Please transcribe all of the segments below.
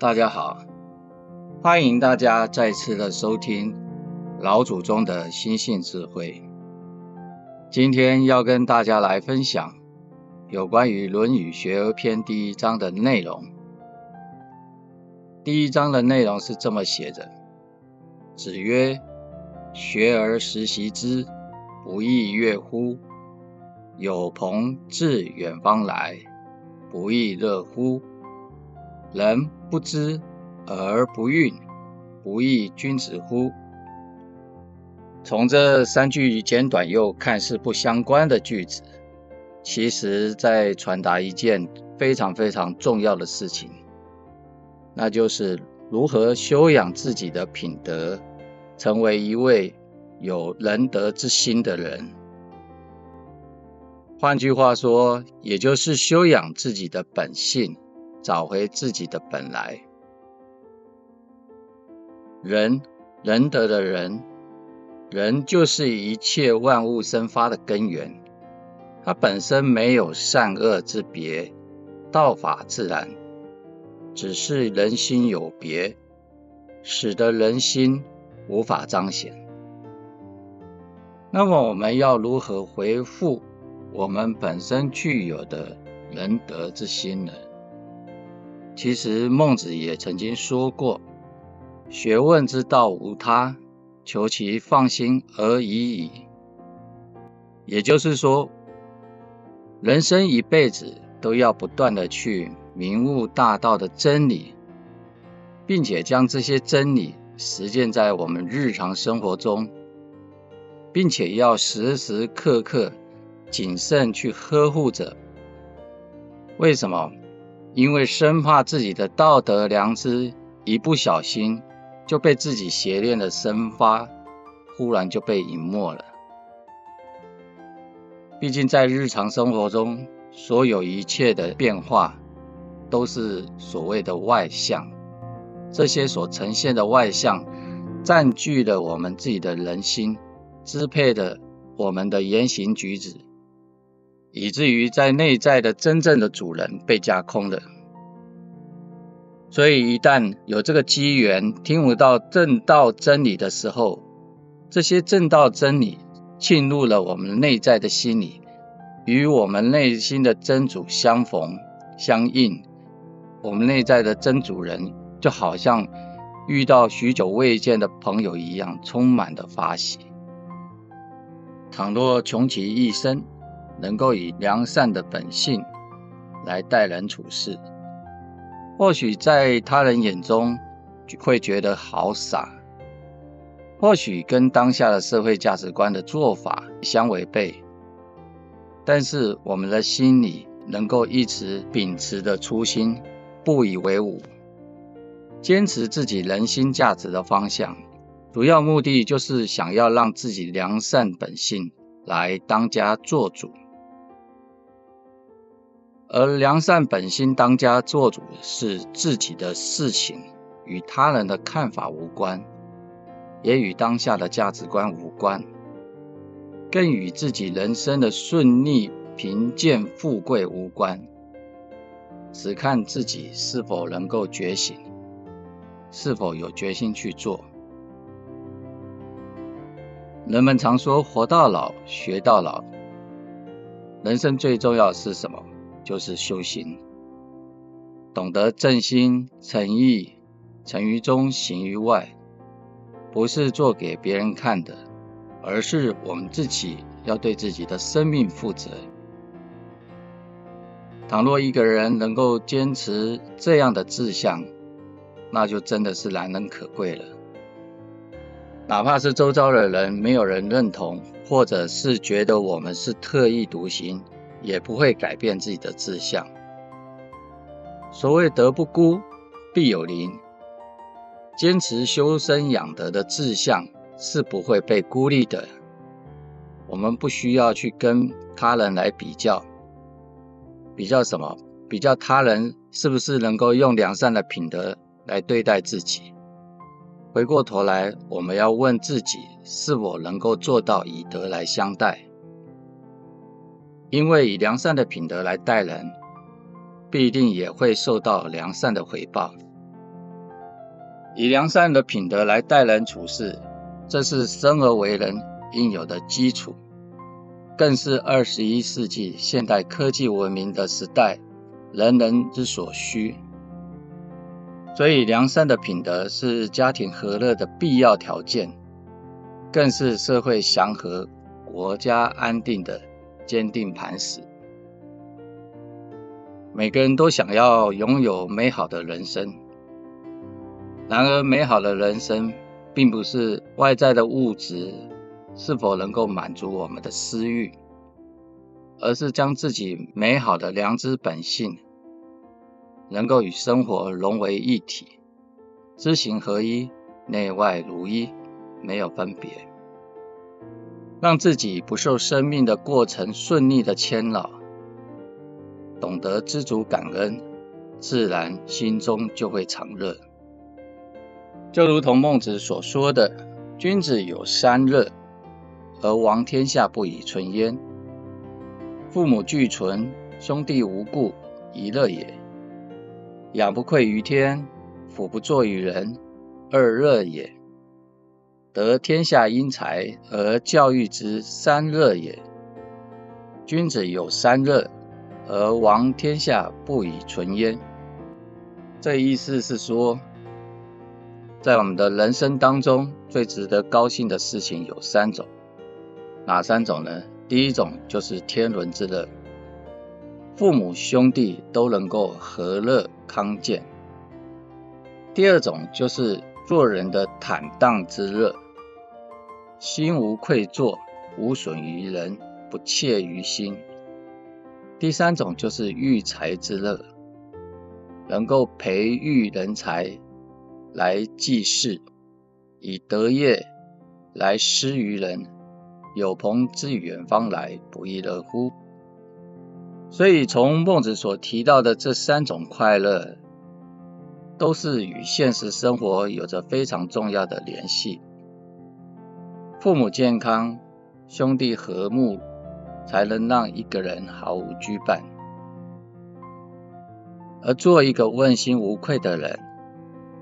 大家好，欢迎大家再次的收听老祖宗的心性智慧。今天要跟大家来分享有关于《论语学而篇》第一章的内容。第一章的内容是这么写着：子曰，学而时习之，不亦说乎？有朋自远方来，不亦乐乎？人不知而不愠，不亦君子乎？从这三句简短又看似不相关的句子，其实在传达一件非常非常重要的事情，那就是如何修养自己的品德，成为一位有仁德之心的人。换句话说，也就是修养自己的本性，找回自己的本来。仁德的人就是一切万物生发的根源，它本身没有善恶之别，道法自然，只是人心有别，使得人心无法彰显。那么我们要如何回复我们本身具有的仁德之心呢？其实孟子也曾经说过，学问之道无他，求其放心而已矣。也就是说，人生一辈子都要不断的去明悟大道的真理，并且将这些真理实践在我们日常生活中，并且要时时刻刻谨慎去呵护着。为什么？因为生怕自己的道德良知一不小心就被自己邪念的生发忽然就被隐没了。毕竟在日常生活中，所有一切的变化都是所谓的外相，这些所呈现的外相占据了我们自己的人心，支配了我们的言行举止，以至于在内在的真正的主人被架空了。所以一旦有这个机缘听不到正道真理的时候，这些正道真理侵入了我们内在的心理，与我们内心的真主相逢相应，我们内在的真主人就好像遇到许久未见的朋友一样，充满了法喜。倘若穷其一生能够以良善的本性来待人处事，或许在他人眼中会觉得好傻，或许跟当下的社会价值观的做法相违背，但是我们的心里能够一直秉持着初心，不以为伍，坚持自己人心价值的方向，主要目的就是想要让自己良善本性来当家做主。而良善本性当家做主是自己的事情，与他人的看法无关，也与当下的价值观无关，更与自己人生的顺利、贫贱、富贵无关，只看自己是否能够觉醒，是否有决心去做。人们常说活到老学到老，人生最重要的是什么？就是修行，懂得正心诚意，诚于中行于外，不是做给别人看的，而是我们自己要对自己的生命负责。倘若一个人能够坚持这样的志向，那就真的是难能可贵了。哪怕是周遭的人没有人认同，或者是觉得我们是特立独行，也不会改变自己的志向。所谓德不孤，必有邻，坚持修身养德的志向是不会被孤立的。我们不需要去跟他人来比较，比较什么？比较他人是不是能够用良善的品德来对待自己。回过头来，我们要问自己是否能够做到以德来相待，因为以良善的品德来待人，必定也会受到良善的回报，以良善的品德来待人处事，这是生而为人应有的基础，更是21世纪现代科技文明的时代人人之所需。所以良善的品德是家庭和乐的必要条件，更是社会祥和、国家安定的坚定磐石。每个人都想要拥有美好的人生，然而美好的人生并不是外在的物质是否能够满足我们的私欲，而是将自己美好的良知本性能够与生活融为一体，知行合一，内外如一，没有分别，让自己不受生命的过程顺利的牵扰，懂得知足感恩，自然心中就会常乐。就如同孟子所说的，君子有三乐，而王天下不以存焉。父母俱存，兄弟无故，一乐也。仰不愧于天，俯不怍于人，二乐也。得天下英才而教育之，三乐也。君子有三乐，而王天下不以存焉。这意思是说，在我们的人生当中，最值得高兴的事情有三种。哪三种呢？第一种就是天伦之乐，父母兄弟都能够和乐康健。第二种就是做人的坦荡之乐，心无愧疚，无损于人，不窃于心。第三种就是育才之乐，能够培育人才来济世，以德业来施于人，有朋自远方来，不亦乐乎。所以从孟子所提到的这三种快乐，都是与现实生活有着非常重要的联系。父母健康，兄弟和睦，才能让一个人毫无羁绊，而做一个问心无愧的人，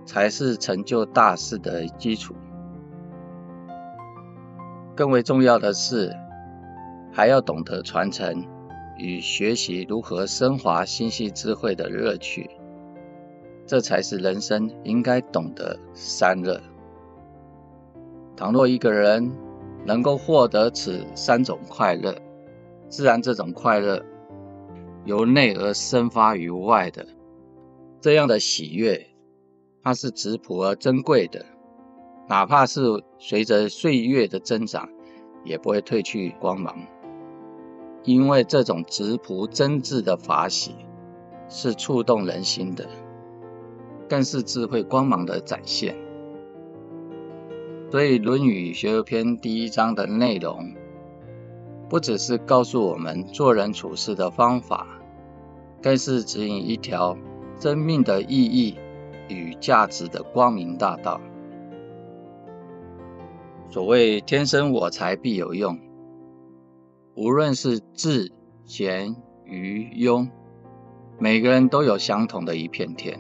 才是成就大事的基础。更为重要的是，还要懂得传承与学习如何升华心性智慧的乐趣，这才是人生应该懂得三乐。倘若一个人能够获得此三种快乐，自然这种快乐由内而生发于外的，这样的喜悦，它是质朴而珍贵的，哪怕是随着岁月的增长，也不会褪去光芒。因为这种质朴真挚的法喜是触动人心的，更是智慧光芒的展现。所以《论语·学而篇》第一章的内容，不只是告诉我们做人处事的方法，更是指引一条生命的意义与价值的光明大道。所谓天生我材必有用，无论是智、贤、愚、庸，每个人都有相同的一片天。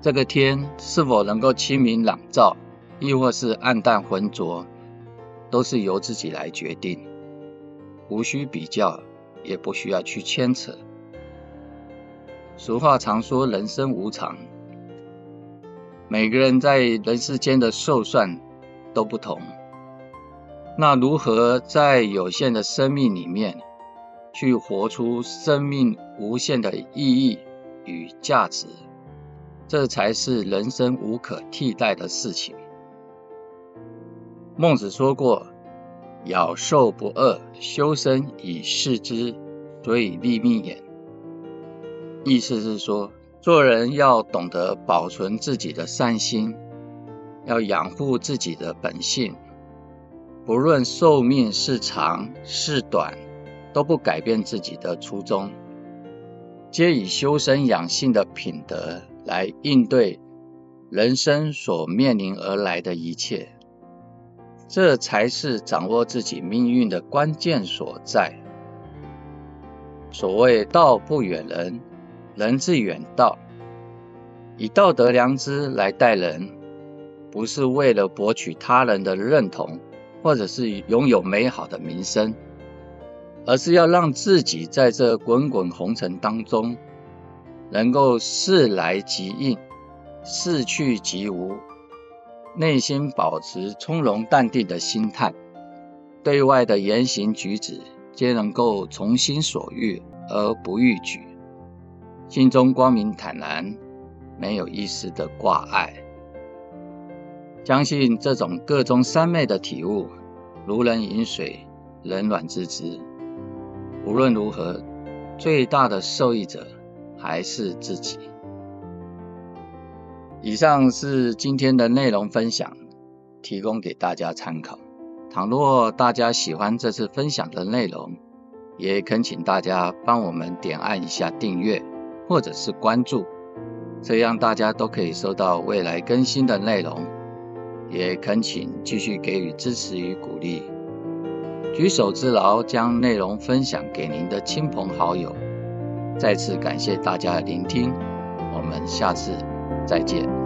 这个天是否能够清明朗照，亦或是暗淡浑浊，都是由自己来决定，无需比较，也不需要去牵扯。俗话常说人生无常，每个人在人世间的寿算都不同，那如何在有限的生命里面去活出生命无限的意义与价值，这才是人生无可替代的事情。孟子说过，咬兽不饿，修身以事之，所以立命也。意思是说，做人要懂得保存自己的善心，要养护自己的本性，不论寿命是长是短，都不改变自己的初衷，皆以修身养性的品德来应对人生所面临而来的一切，这才是掌握自己命运的关键所在。所谓道不远人，人自远道，以道德良知来待人，不是为了博取他人的认同，或者是拥有美好的名声，而是要让自己在这滚滚红尘当中，能够事来即应，事去即无，内心保持从容淡定的心态，对外的言行举止皆能够从心所欲而不逾矩，心中光明坦然，没有一丝的挂碍。相信这种各中三昧的体悟，如人饮水，冷暖自知。无论如何，最大的受益者还是自己。以上是今天的内容分享，提供给大家参考。倘若大家喜欢这次分享的内容，也恳请大家帮我们点按一下订阅或者是关注，这样大家都可以收到未来更新的内容。也恳请继续给予支持与鼓励，举手之劳将内容分享给您的亲朋好友。再次感谢大家的聆听，我们下次再见。